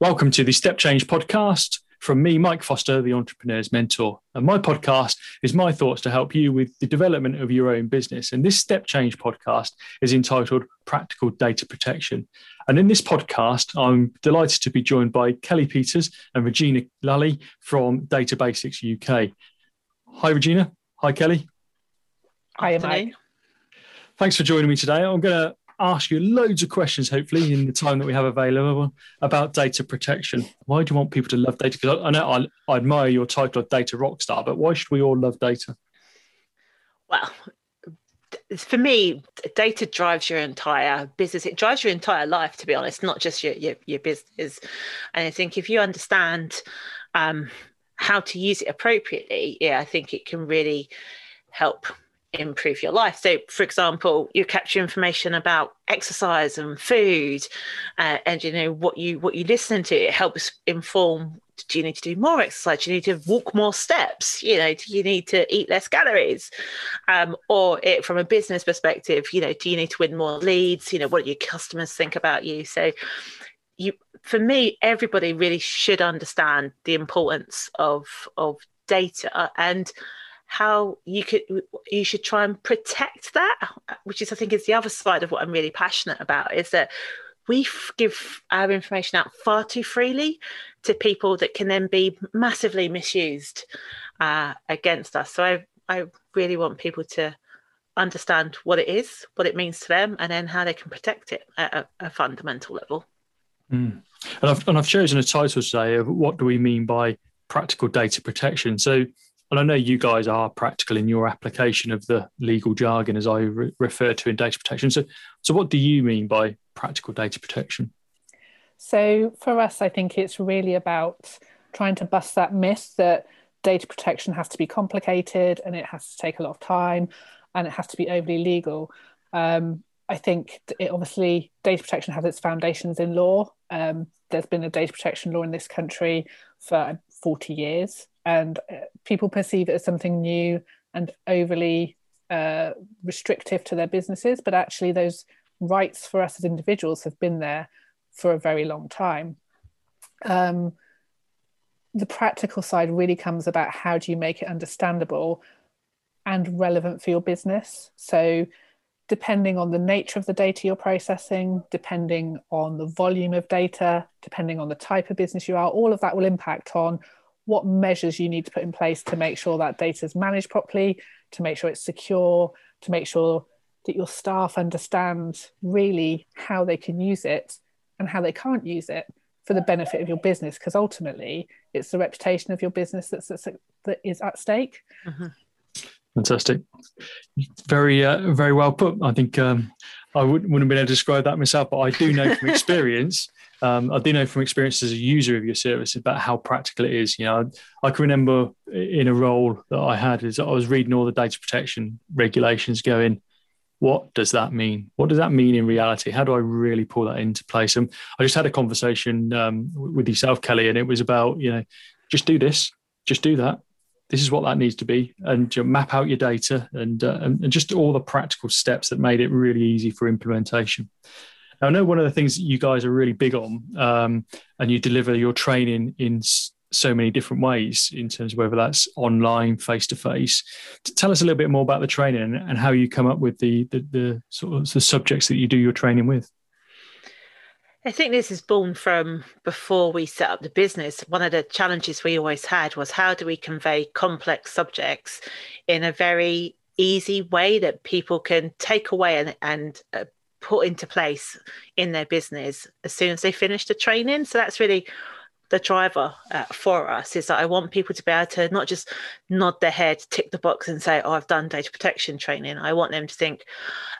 Welcome to the Step Change podcast from me, Mike Foster, the Entrepreneur's Mentor. And my podcast is my thoughts to help you with the development of your own business. And this Step Change podcast is entitled Practical Data Protection. And in this podcast, I'm delighted to be joined by Kelly Peters and Regina Lally from Databasics UK. Hi, Regina. Hi, Kelly. Hi, Mike. Thanks for joining me today. I'm going to ask you loads of questions, hopefully, in the time that we have available about data protection. Why do you want people to love data? Because I know I admire your title of Data Rockstar, but why should we all love data? Well, for me, data drives your entire business. It drives your entire life, to be honest, not just your business. And I think if you understand how to use it appropriately, I think it can really help improve your life. So, for example, you capture information about exercise and food, and what you listen to. It helps inform. Do you need to do more exercise? Do you need to walk more steps? Do you need to eat less calories? Or from a business perspective, do you need to win more leads? What do your customers think about you? So, for me, everybody really should understand the importance of data and how you should try and protect that, which is, I think, is the other side of what I'm really passionate about, is that we give our information out far too freely to people that can then be massively misused against us. So I really want people to understand what it is, what it means to them, and then how they can protect it at a fundamental level. Mm. And I've chosen a title today of what do we mean by practical data protection. So, and I know you guys are practical in your application of the legal jargon, as I refer to in data protection. So what do you mean by practical data protection? So for us, I think it's really about trying to bust that myth that data protection has to be complicated and it has to take a lot of time and it has to be overly legal. I think obviously data protection has its foundations in law. There's been a data protection law in this country for 40 years. And people perceive it as something new and overly restrictive to their businesses. But actually, those rights for us as individuals have been there for a very long time. The practical side really comes about how do you make it understandable and relevant for your business. So depending on the nature of the data you're processing, depending on the volume of data, depending on the type of business you are, all of that will impact on what measures you need to put in place to make sure that data is managed properly, to make sure it's secure, to make sure that your staff understand really how they can use it and how they can't use it for the benefit of your business, because ultimately it's the reputation of your business that is at stake. Mm-hmm. Fantastic. Very, very well put. I think I wouldn't have been able to describe that myself, but I do know from experience. I do know from experience as a user of your service about how practical it is. I can remember in a role that I had is I was reading all the data protection regulations going, what does that mean? What does that mean in reality? How do I really pull that into place? And I just had a conversation with yourself, Kelly, and it was about, just do this, just do that. This is what that needs to be, and map out your data and just all the practical steps that made it really easy for implementation. Now, I know one of the things that you guys are really big on, and you deliver your training in so many different ways in terms of whether that's online, face-to-face. Tell us a little bit more about the training and how you come up with the sort of the subjects that you do your training with. I think this is born from before we set up the business. One of the challenges we always had was how do we convey complex subjects in a very easy way that people can take away and put into place in their business as soon as they finish the training. So that's really the driver for us, is that I want people to be able to not just nod their head, tick the box and say, oh, I've done data protection training. I want them to think,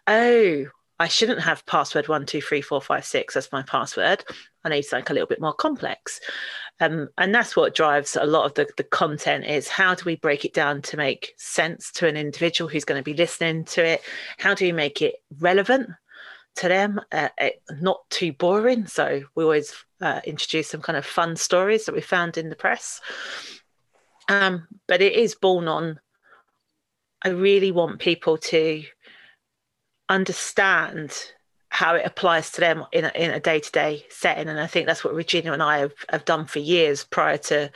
oh, I shouldn't have password 123456 as my password. I need something a little bit more complex. And that's what drives a lot of the content, is how do we break it down to make sense to an individual who's going to be listening to it? How do we make it relevant to them, not too boring? So we always introduce some kind of fun stories that we found in the press. But it is born on, I really want people to understand how it applies to them in a day-to-day setting. And I think that's what Regina and I have done for years prior to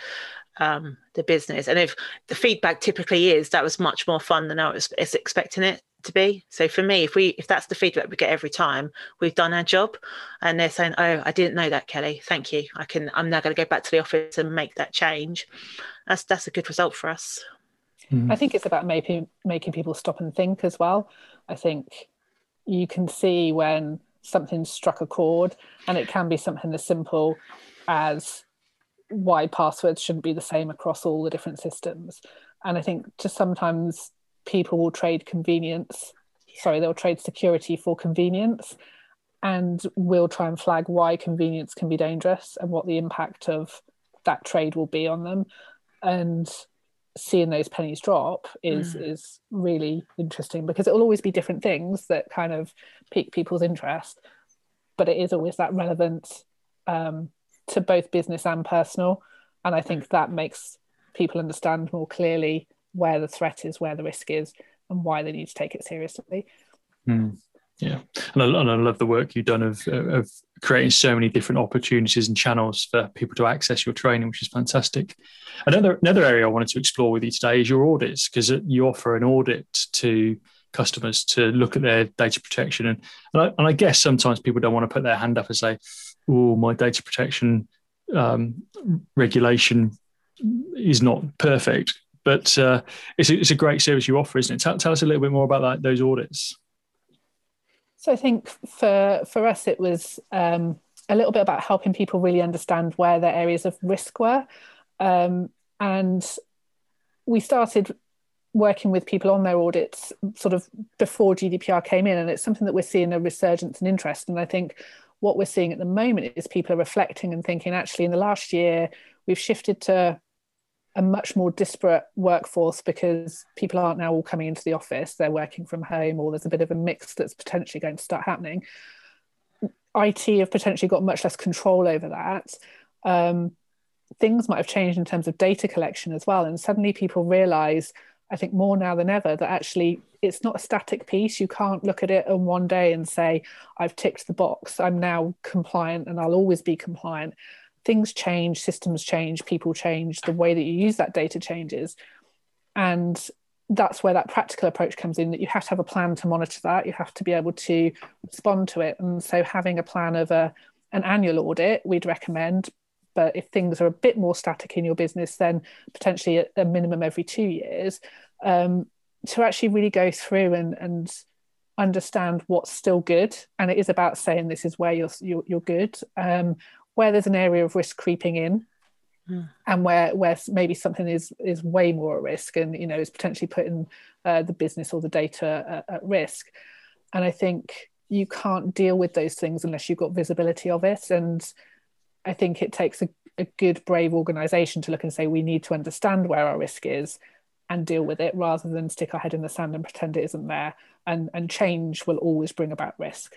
the business. And if the feedback typically is that was much more fun than I was expecting it to be. So for me, if that's the feedback we get every time, we've done our job. And they're saying, oh, I didn't know that, Kelly, thank you, I'm now going to go back to the office and make that change. That's a good result for us. I think it's about making people stop and think as well. I think you can see when something struck a chord, and it can be something as simple as why passwords shouldn't be the same across all the different systems. And I think just sometimes people will trade they'll trade security for convenience, and we'll try and flag why convenience can be dangerous and what the impact of that trade will be on them. And seeing those pennies drop is really interesting, because it will always be different things that kind of pique people's interest, but it is always that relevance to both business and personal. And I think that makes people understand more clearly where the threat is, where the risk is, and why they need to take it seriously. Yeah, and I love the work you've done of creating so many different opportunities and channels for people to access your training, which is fantastic. Another area I wanted to explore with you today is your audits, because you offer an audit to customers to look at their data protection. And I guess sometimes people don't want to put their hand up and say, oh, my data protection regulation is not perfect. But it's a great service you offer, isn't it? Tell us a little bit more about those audits. So I think for us, it was a little bit about helping people really understand where their areas of risk were. And we started working with people on their audits sort of before GDPR came in. And it's something that we're seeing a resurgence in interest. And I think what we're seeing at the moment is people are reflecting and thinking, actually, in the last year, we've shifted to a much more disparate workforce, because people aren't now all coming into the office, they're working from home, or there's a bit of a mix that's potentially going to start happening. IT have potentially got much less control over that. Things might have changed in terms of data collection as well. And suddenly people realise, I think more now than ever, that actually it's not a static piece. You can't look at it in one day and say, I've ticked the box, I'm now compliant and I'll always be compliant. Things change, systems change, people change, the way that you use that data changes. And that's where that practical approach comes in, that you have to have a plan to monitor that, you have to be able to respond to it. And so having a plan of an annual audit, we'd recommend, but if things are a bit more static in your business, then potentially a minimum every 2 years, to actually really go through and understand what's still good. And it is about saying this is where you're good, where there's an area of risk creeping in, and where maybe something is way more at risk, and is potentially putting the business or the data at risk. And I think you can't deal with those things unless you've got visibility of it. And I think it takes a good, brave organisation to look and say, we need to understand where our risk is and deal with it, rather than stick our head in the sand and pretend it isn't there. And change will always bring about risk.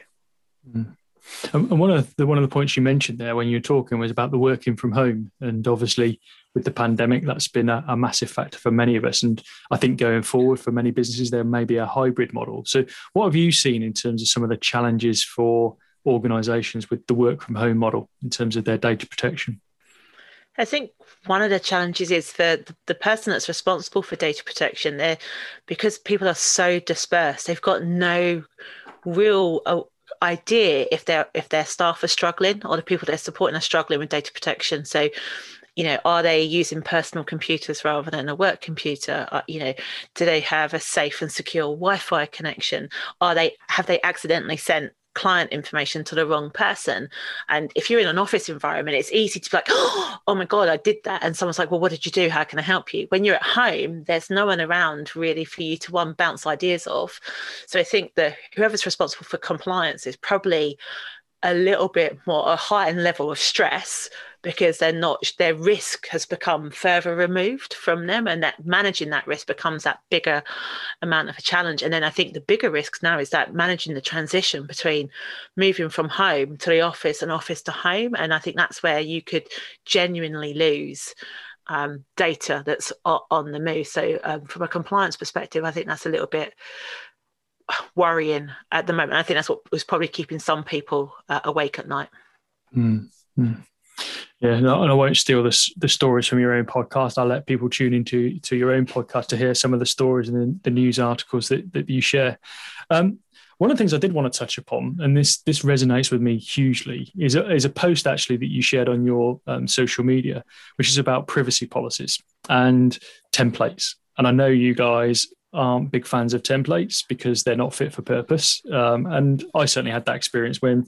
And one of the points you mentioned there when you were talking was about the working from home. And obviously with the pandemic, that's been a massive factor for many of us. And I think going forward for many businesses, there may be a hybrid model. So what have you seen in terms of some of the challenges for organisations with the work from home model in terms of their data protection? I think one of the challenges is for the person that's responsible for data protection there, because people are so dispersed, they've got no real idea if their staff are struggling, or the people they're supporting are struggling with data protection. So are they using personal computers rather than a work computer? Do they have a safe and secure Wi-Fi connection? Have they accidentally sent client information to the wrong person? And if you're in an office environment, it's easy to be like, oh my god, I did that, and someone's like, well, what did you do, how can I help you? When you're at home, there's no one around really for you to bounce ideas off. So I think that whoever's responsible for compliance is probably a little bit more a heightened level of stress, because their risk has become further removed from them, and that managing that risk becomes that bigger amount of a challenge. And then I think the bigger risks now is that managing the transition between moving from home to the office and office to home. And I think that's where you could genuinely lose data that's on the move. So from a compliance perspective, I think that's a little bit worrying at the moment. I think that's what was probably keeping some people awake at night. Mm-hmm. Yeah, no, and I won't steal the stories from your own podcast. I'll let people tune into your own podcast to hear some of the stories and the news articles that you share. One of the things I did want to touch upon, and this resonates with me hugely, is a post actually that you shared on your social media, which is about privacy policies and templates. And I know you guys aren't big fans of templates because they're not fit for purpose. And I certainly had that experience when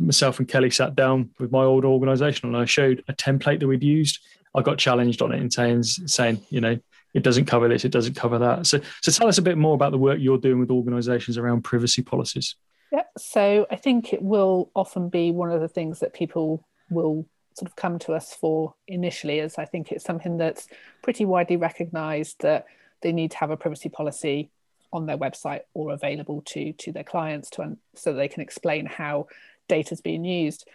myself and Kelly sat down with my old organisation and I showed a template that we'd used. I got challenged on it and saying, you know, it doesn't cover this, it doesn't cover that. So tell us a bit more about the work you're doing with organisations around privacy policies. Yeah, so I think it will often be one of the things that people will sort of come to us for initially, as I think it's something that's pretty widely recognised that they need to have a privacy policy on their website or available to their clients so they can explain how data is being used.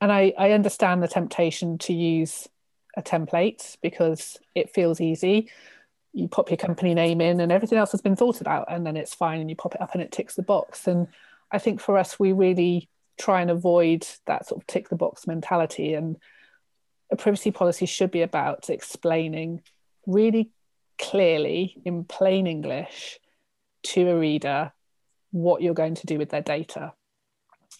And I understand the temptation to use a template because it feels easy. You pop your company name in and everything else has been sorted out, and then it's fine, and you pop it up and it ticks the box. And I think for us, we really try and avoid that sort of tick the box mentality, and a privacy policy should be about explaining really clearly in plain English to a reader what you're going to do with their data.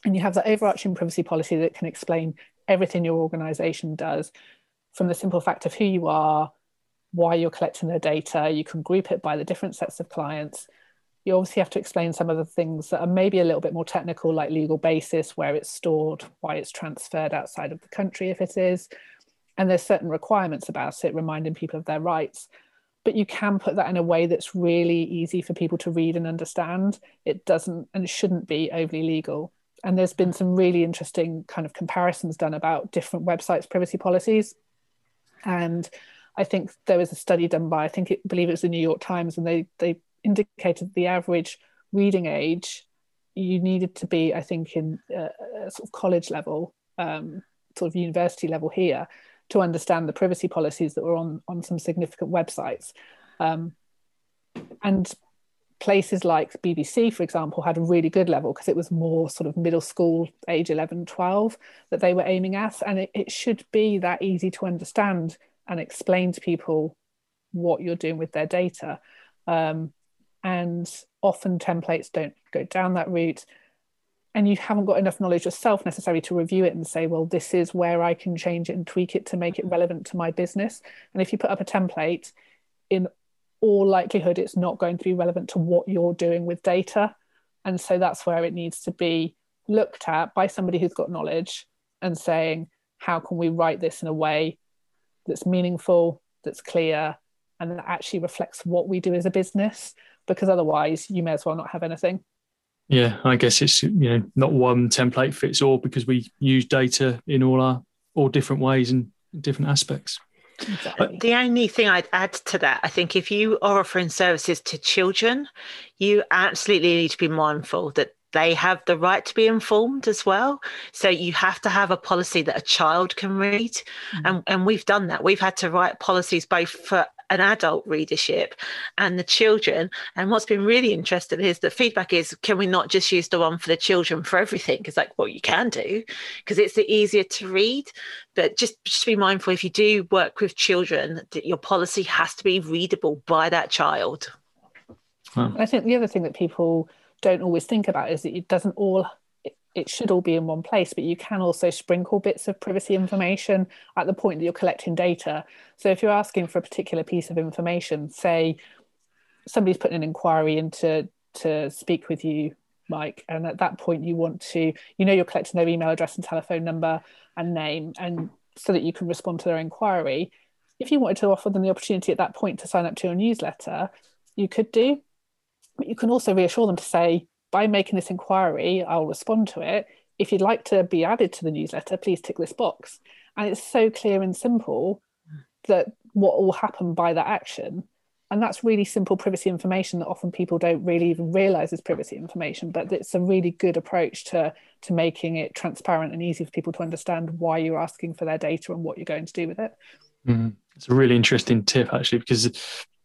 And you have that overarching privacy policy that can explain everything your organisation does, from the simple fact of who you are, why you're collecting their data. You can group it by the different sets of clients. You obviously have to explain some of the things that are maybe a little bit more technical, like legal basis, where it's stored, why it's transferred outside of the country if it is. And there's certain requirements about it, reminding people of their rights. But you can put that in a way that's really easy for people to read and understand. It doesn't and shouldn't be overly legal. And there's been some really interesting kind of comparisons done about different websites' privacy policies. And I think there was a study done by, I believe it was the New York Times, and they indicated the average reading age, you needed to be, I think, in a sort of college level, sort of university level here, to understand the privacy policies that were on some significant websites. And places like BBC, for example, had a really good level because it was more sort of middle school, age 11, 12 that they were aiming at. And it should be that easy to understand and explain to people what you're doing with their data. And often templates don't go down that route. And you haven't got enough knowledge yourself necessarily to review it and say, well, this is where I can change it and tweak it to make it relevant to my business. And if you put up a template, in all likelihood, it's not going to be relevant to what you're doing with data. And so that's where it needs to be looked at by somebody who's got knowledge and saying, how can we write this in a way that's meaningful, that's clear, and that actually reflects what we do as a business? Because otherwise, you may as well not have anything. Yeah, I guess it's, you know, not one template fits all, because we use data in all different ways and different aspects. Exactly. The only thing I'd add to that, I think if you are offering services to children, you absolutely need to be mindful that they have the right to be informed as well. So you have to have a policy that a child can read. Mm-hmm. And we've done that. We've had to write policies both for an adult readership and the children. And what's been really interesting is the feedback is, can we not just use the one for the children for everything? Because like, well, you can do, because it's the easier to read. But just be mindful, if you do work with children, that your policy has to be readable by that child. Wow. I think the other thing that people don't always think about is that it should all be in one place, but you can also sprinkle bits of privacy information at the point that you're collecting data. So if you're asking for a particular piece of information, say somebody's putting an inquiry in to speak with you, Mike, and at that point you want to, you know, you're collecting their email address and telephone number and name, and so that you can respond to their inquiry. If you wanted to offer them the opportunity at that point to sign up to your newsletter, you could do, but you can also reassure them to say, by making this inquiry, I'll respond to it. If you'd like to be added to the newsletter, please tick this box. And it's so clear and simple that what will happen by that action. And that's really simple privacy information that often people don't really even realise is privacy information, but it's a really good approach to making it transparent and easy for people to understand why you're asking for their data and what you're going to do with it. Mm-hmm. It's a really interesting tip, actually, because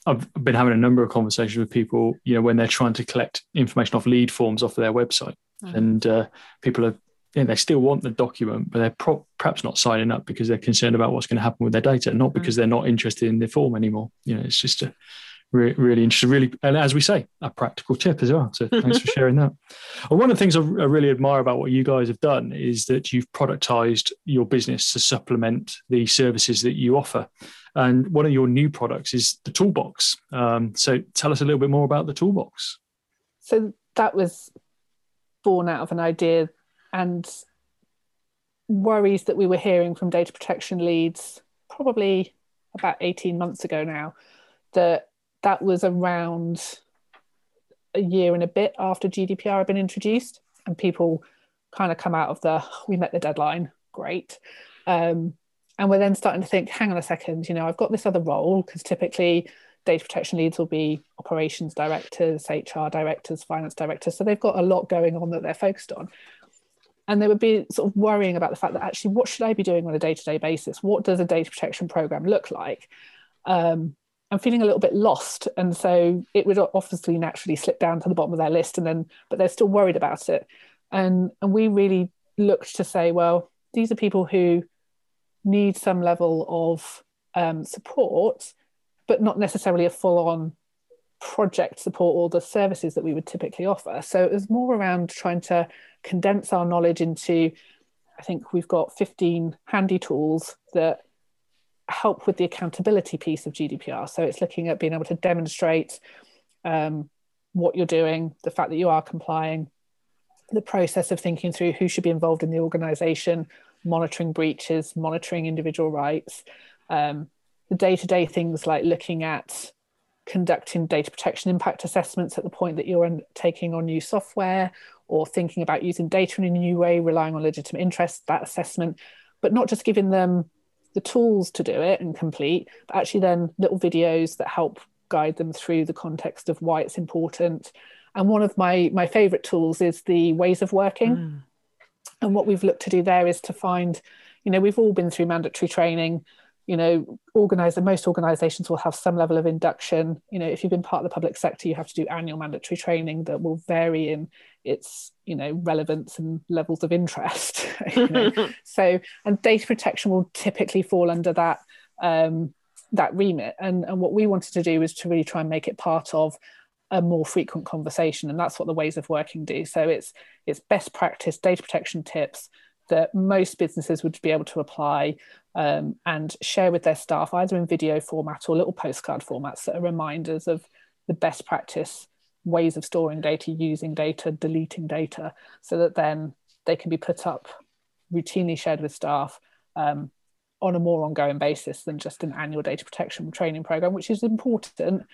I've been having a number of conversations with people, you know, when they're trying to collect information off lead forms off of their website. Mm-hmm. And people are, you know, they still want the document, but they're perhaps not signing up because they're concerned about what's going to happen with their data, not because they're not interested in the form anymore. You know, it's just a really interesting, really, and as we say, a practical tip as well. So thanks for sharing that. And one of the things I really admire about what you guys have done is that you've productized your business to supplement the services that you offer. And one of your new products is the Toolbox. So tell us a little bit more about the Toolbox. So that was born out of an idea and worries that we were hearing from data protection leads probably about 18 months ago now, that was around a year and a bit after GDPR had been introduced, and people kind of come out of the, we met the deadline, great. And we're then starting to think, hang on a second, you know, I've got this other role, because typically data protection leads will be operations directors, HR directors, finance directors. So they've got a lot going on that they're focused on. And they would be sort of worrying about the fact that actually, what should I be doing on a day-to-day basis? What does a data protection program look like? I'm feeling a little bit lost. And so it would obviously naturally slip down to the bottom of their list, and then, but they're still worried about it. And we really looked to say, well, these are people who need some level of support, but not necessarily a full-on project support or the services that we would typically offer. So it was more around trying to condense our knowledge into, I think we've got 15 handy tools that help with the accountability piece of GDPR. So it's looking at being able to demonstrate what you're doing, the fact that you are complying, the process of thinking through who should be involved in the organization, monitoring breaches, monitoring individual rights, the day-to-day things like looking at conducting data protection impact assessments at the point that you're taking on new software, or thinking about using data in a new way, relying on legitimate interest, that assessment, but not just giving them the tools to do it and complete, but actually then little videos that help guide them through the context of why it's important. And one of my favorite tools is the ways of working. And what we've looked to do there is to find, you know, we've all been through mandatory training. You know, most organisations will have some level of induction. You know, if you've been part of the public sector, you have to do annual mandatory training that will vary in its, you know, relevance and levels of interest. You know? So, and data protection will typically fall under that that remit. And what we wanted to do was to really try and make it part of a more frequent conversation, and that's what the ways of working do. So it's best practice data protection tips that most businesses would be able to apply and share with their staff, either in video format or little postcard formats that are reminders of the best practice ways of storing data, using data, deleting data, so that then they can be put up, routinely shared with staff on a more ongoing basis than just an annual data protection training program, which is important,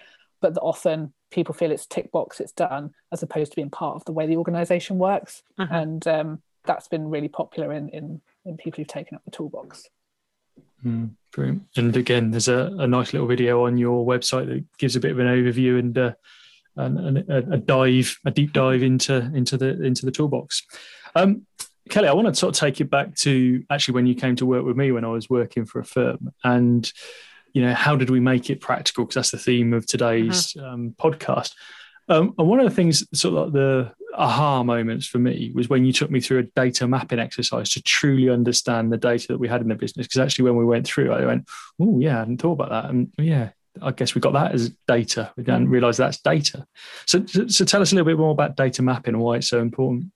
but that often people feel it's tick box, it's done, as opposed to being part of the way the organisation works. And that's been really popular in people who've taken up the Toolbox. Brilliant. And again, there's a nice little video on your website that gives a bit of an overview and a deep dive into the Toolbox. Kelly, I want to sort of take you back to actually when you came to work with me when I was working for a firm, and you know, how did we make it practical? Because that's the theme of today's podcast. And one of the things, sort of like the aha moments for me, was when you took me through a data mapping exercise to truly understand the data that we had in the business. Because actually when we went through, I went, oh yeah, I hadn't thought about that. And yeah, I guess we got that as data. We didn't realise that's data. So tell us a little bit more about data mapping and why it's so important.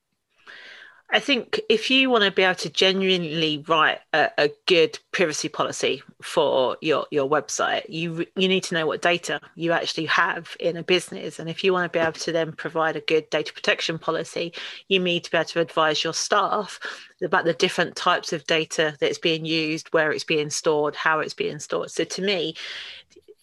I think if you want to be able to genuinely write a good privacy policy for your website, you need to know what data you actually have in a business. And if you want to be able to then provide a good data protection policy, you need to be able to advise your staff about the different types of data that's being used, where it's being stored, how it's being stored. So to me,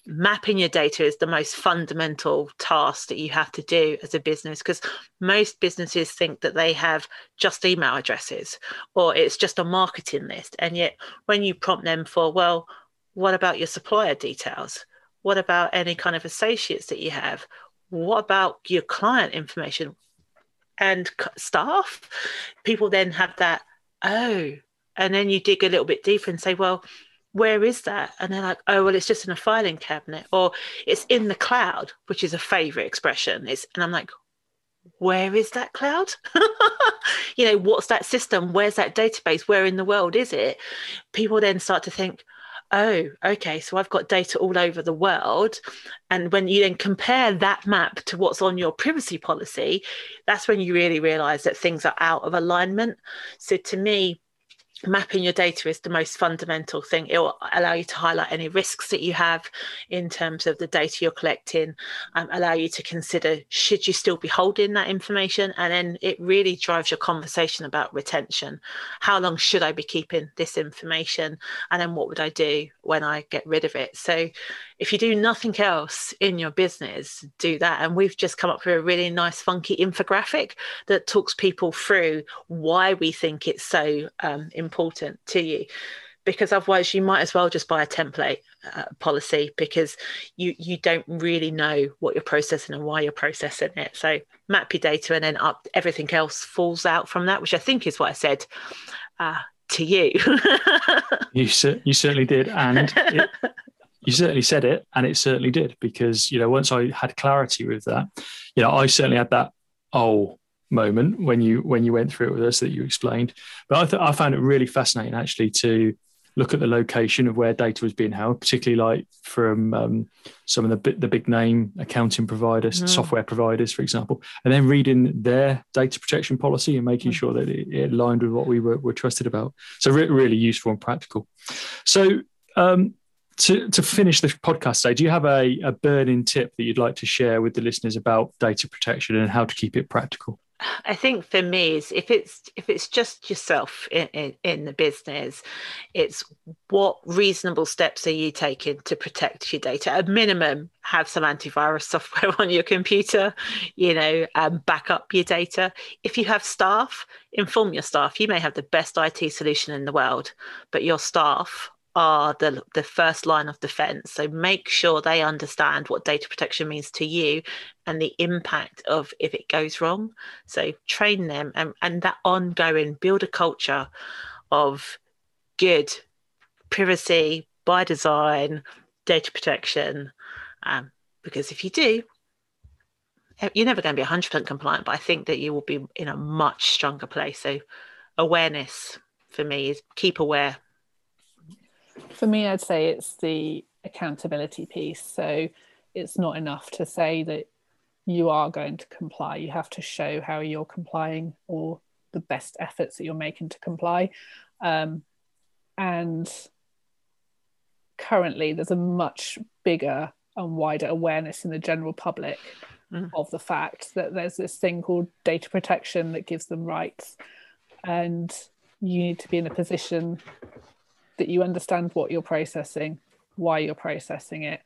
mapping your data is the most fundamental task that you have to do as a business, because most businesses think that they have just email addresses or it's just a marketing list. And yet when you prompt them for, well, what about your supplier details? What about any kind of associates that you have? What about your client information and staff? People then have that, oh, and then you dig a little bit deeper and say, well, where is that? And they're like, oh, well, it's just in a filing cabinet, or it's in the cloud, which is a favorite expression. And I'm like, where is that cloud? You know, what's that system? Where's that database? Where in the world is it? People then start to think, oh, okay, so I've got data all over the world. And when you then compare that map to what's on your privacy policy, that's when you really realize that things are out of alignment. So to me, mapping your data is the most fundamental thing. It will allow you to highlight any risks that you have in terms of the data you're collecting, allow you to consider, should you still be holding that information? And then it really drives your conversation about retention. How long should I be keeping this information? And then what would I do when I get rid of it? So if you do nothing else in your business, do that. And we've just come up with a really nice, funky infographic that talks people through why we think it's so important to you, because otherwise you might as well just buy a template policy, because you don't really know what you're processing and why you're processing it. So map your data, and then up everything else falls out from that, which I think is what I said to you. you certainly did, and you certainly said it, and it certainly did, because once I had clarity with that, I certainly had that moment when you went through it with us that you explained. But I found it really fascinating actually to look at the location of where data was being held, particularly like from some of the big name accounting providers, software providers, for example, and then reading their data protection policy and making sure that it aligned with what we were trusted about. So really useful and practical. So to finish the podcast today, do you have a burning tip that you'd like to share with the listeners about data protection and how to keep it practical? I think for me is if it's just yourself in the business, it's what reasonable steps are you taking to protect your data? At minimum, have some antivirus software on your computer, back up your data. If you have staff, inform your staff. You may have the best IT solution in the world, but your staff are the first line of defense. So make sure they understand what data protection means to you and the impact of if it goes wrong. So train them, and that ongoing, build a culture of good privacy by design, data protection, because if you do, you're never going to be 100% compliant, but I think that you will be in a much stronger place. So awareness for me is keep aware. For me, I'd say it's the accountability piece. So it's not enough to say that you are going to comply. You have to show how you're complying, or the best efforts that you're making to comply. And currently there's a much bigger and wider awareness in the general public of the fact that there's this thing called data protection that gives them rights. And you need to be in a position that you understand what you're processing, why you're processing it,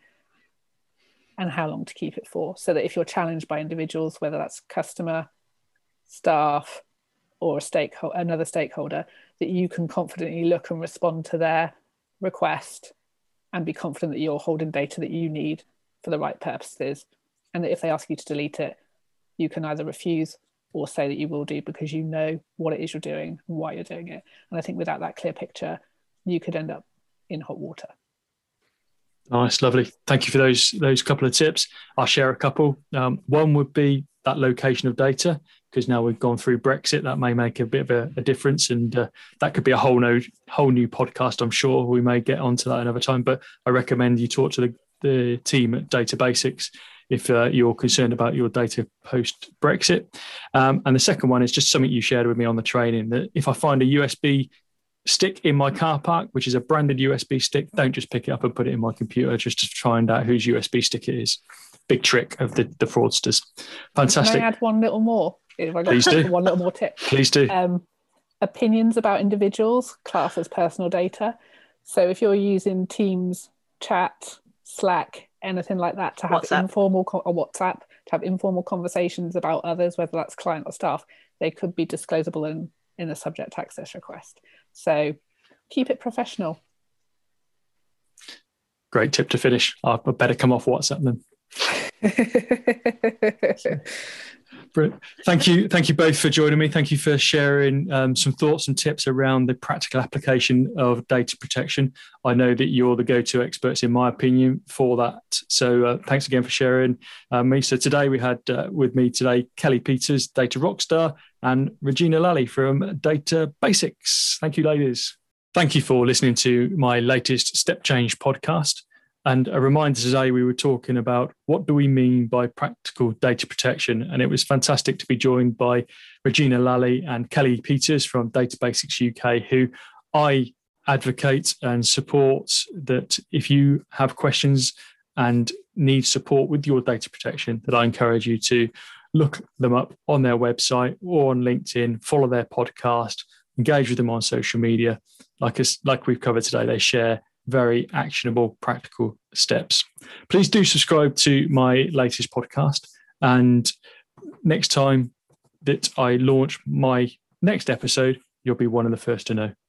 and how long to keep it for. So that if you're challenged by individuals, whether that's customer, staff, or another stakeholder, that you can confidently look and respond to their request and be confident that you're holding data that you need for the right purposes. And that if they ask you to delete it, you can either refuse or say that you will do, because you know what it is you're doing and why you're doing it. And I think without that clear picture, you could end up in hot water. Nice, lovely. Thank you for those couple of tips. I'll share a couple. One would be that location of data, because now we've gone through Brexit, that may make a bit of a difference, and that could be a whole new podcast. I'm sure we may get onto that another time, but I recommend you talk to the team at Databasics if you're concerned about your data post Brexit. And the second one is just something you shared with me on the training, that if I find a USB stick in my car park, which is a branded USB stick, don't just pick it up and put it in my computer just to find out whose USB stick it is. Big trick of the fraudsters. Fantastic. Can I add one little more? Please do. One little more tip. Please do. Opinions about individuals class as personal data. So if you're using Teams, chat, Slack, anything like that to have WhatsApp, to have informal conversations about others, whether that's client or staff, they could be disclosable in the subject access request. So keep it professional. Great tip to finish. I better come off WhatsApp then. Brilliant. Thank you both for joining me. Thank you for sharing some thoughts and tips around the practical application of data protection. I know that you're the go-to experts, in my opinion, for that. So thanks again for sharing me. So today we had with me today, Kelly Peters, Data Rockstar, and Regina Lally from Databasics. Thank you, ladies. Thank you for listening to my latest Step Change podcast. And a reminder, today we were talking about what do we mean by practical data protection. And it was fantastic to be joined by Regina Lally and Kelly Peters from Databasics UK, who I advocate and support that if you have questions and need support with your data protection, that I encourage you to look them up on their website or on LinkedIn, follow their podcast, engage with them on social media. Like we've covered today, they share very actionable, practical steps. Please do subscribe to my latest podcast. And next time that I launch my next episode, you'll be one of the first to know.